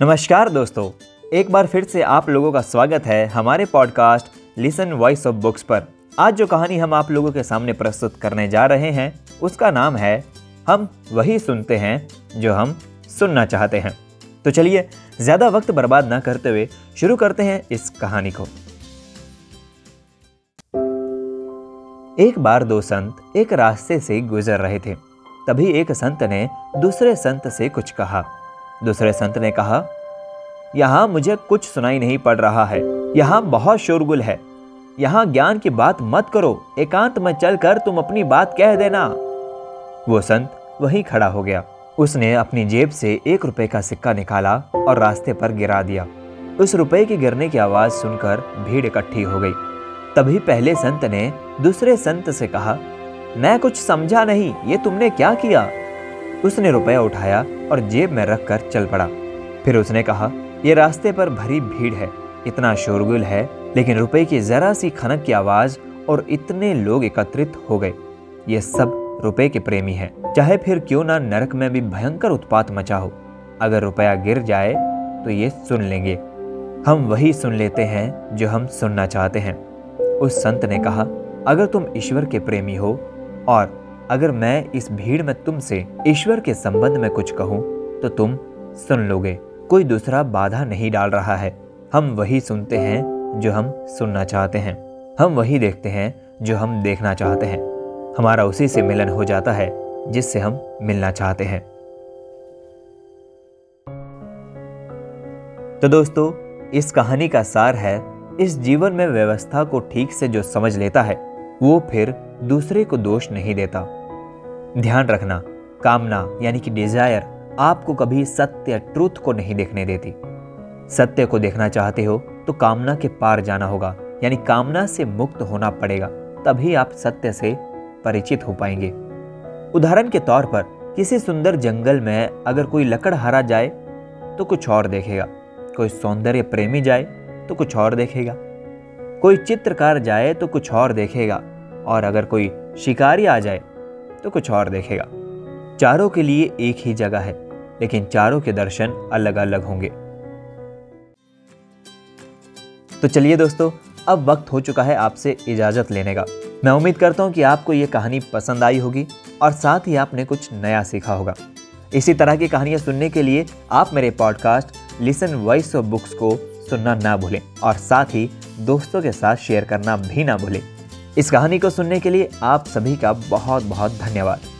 नमस्कार दोस्तों, एक बार फिर से आप लोगों का स्वागत है हमारे podcast listen voice of books पर। आज जो कहानी हम आप लोगों के सामने प्रस्तुत करने जा रहे हैं उसका नाम है हम वही सुनते हैं जो हम सुनना चाहते हैं। तो चलिए ज़्यादा वक्त बर्बाद ना करते हुए शुरू करते हैं इस कहानी को। एक बार दो संत एक रास्ते से गुजर रहे थे। तभी एक संत ने दूसरे संत से कुछ कहा। दूसरे संत ने कहा, यहाँ मुझे कुछ सुनाई नहीं पड़ रहा है, यहाँ बहुत शोरगुल है, यहाँ ज्ञान की बात मत करो, एकांत में चलकर तुम अपनी बात कह देना। वो संत वहीं खड़ा हो गया। उसने अपनी जेब से 1 रुपए का सिक्का निकाला और रास्ते पर गिरा दिया। उस रुपए के गिरने की आवाज़ सुनकर भीड़ इकट्ठी हो गई। तभी पहले संत ने दूसरे संत से कहा, मैं कुछ समझा नहीं, ये तुमने क्या किया? उसने रुपया उठाया और जेब में रख कर चल पड़ा। फिर उसने कहा, ये रास्ते पर भरी भीड़ है, इतना शोरगुल है, लेकिन रुपए की ज़रा सी खनक की आवाज़ और इतने लोग एकत्रित हो गए। ये सब रुपए के प्रेमी हैं, चाहे फिर क्यों ना नरक में भी भयंकर उत्पात मचा हो, अगर रुपया गिर जाए तो ये सुन लेंगे। हम वही सुन लेते हैं जो हम सुनना चाहते हैं। उस संत ने कहा, अगर तुम ईश्वर के प्रेमी हो और अगर मैं इस भीड़ में तुमसे ईश्वर के संबंध में कुछ कहूँ तो तुम सुन लोगे, कोई दूसरा बाधा नहीं डाल रहा है। हम वही सुनते हैं जो हम सुनना चाहते हैं, हम वही देखते हैं जो हम देखना चाहते हैं, हमारा उसी से मिलन हो जाता है जिससे हम मिलना चाहते हैं। तो दोस्तों, इस कहानी का सार है, इस जीवन में व्यवस्था को ठीक से जो समझ लेता है वो फिर दूसरे को दोष नहीं देता। ध्यान रखना, कामना यानी कि डिजायर आपको कभी सत्य ट्रूथ को नहीं देखने देती। सत्य को देखना चाहते हो तो कामना के पार जाना होगा, यानी कामना से मुक्त होना पड़ेगा, तभी आप सत्य से परिचित हो पाएंगे। उदाहरण के तौर पर किसी सुंदर जंगल में अगर कोई लकड़हारा जाए तो कुछ और देखेगा, कोई सौंदर्य प्रेमी जाए तो कुछ और देखेगा, कोई चित्रकार जाए तो कुछ और देखेगा, और अगर कोई शिकारी आ जाए तो कुछ और देखेगा। चारों के लिए एक ही जगह है, लेकिन चारों के दर्शन अलग अलग होंगे। तो चलिए दोस्तों, अब वक्त हो चुका है आपसे इजाज़त लेने का। मैं उम्मीद करता हूँ कि आपको ये कहानी पसंद आई होगी और साथ ही आपने कुछ नया सीखा होगा। इसी तरह की कहानियाँ सुनने के लिए आप मेरे podcast listen voice of books को सुनना ना भूलें और साथ ही दोस्तों के साथ शेयर करना भी ना भूलें। इस कहानी को सुनने के लिए आप सभी का बहुत बहुत धन्यवाद।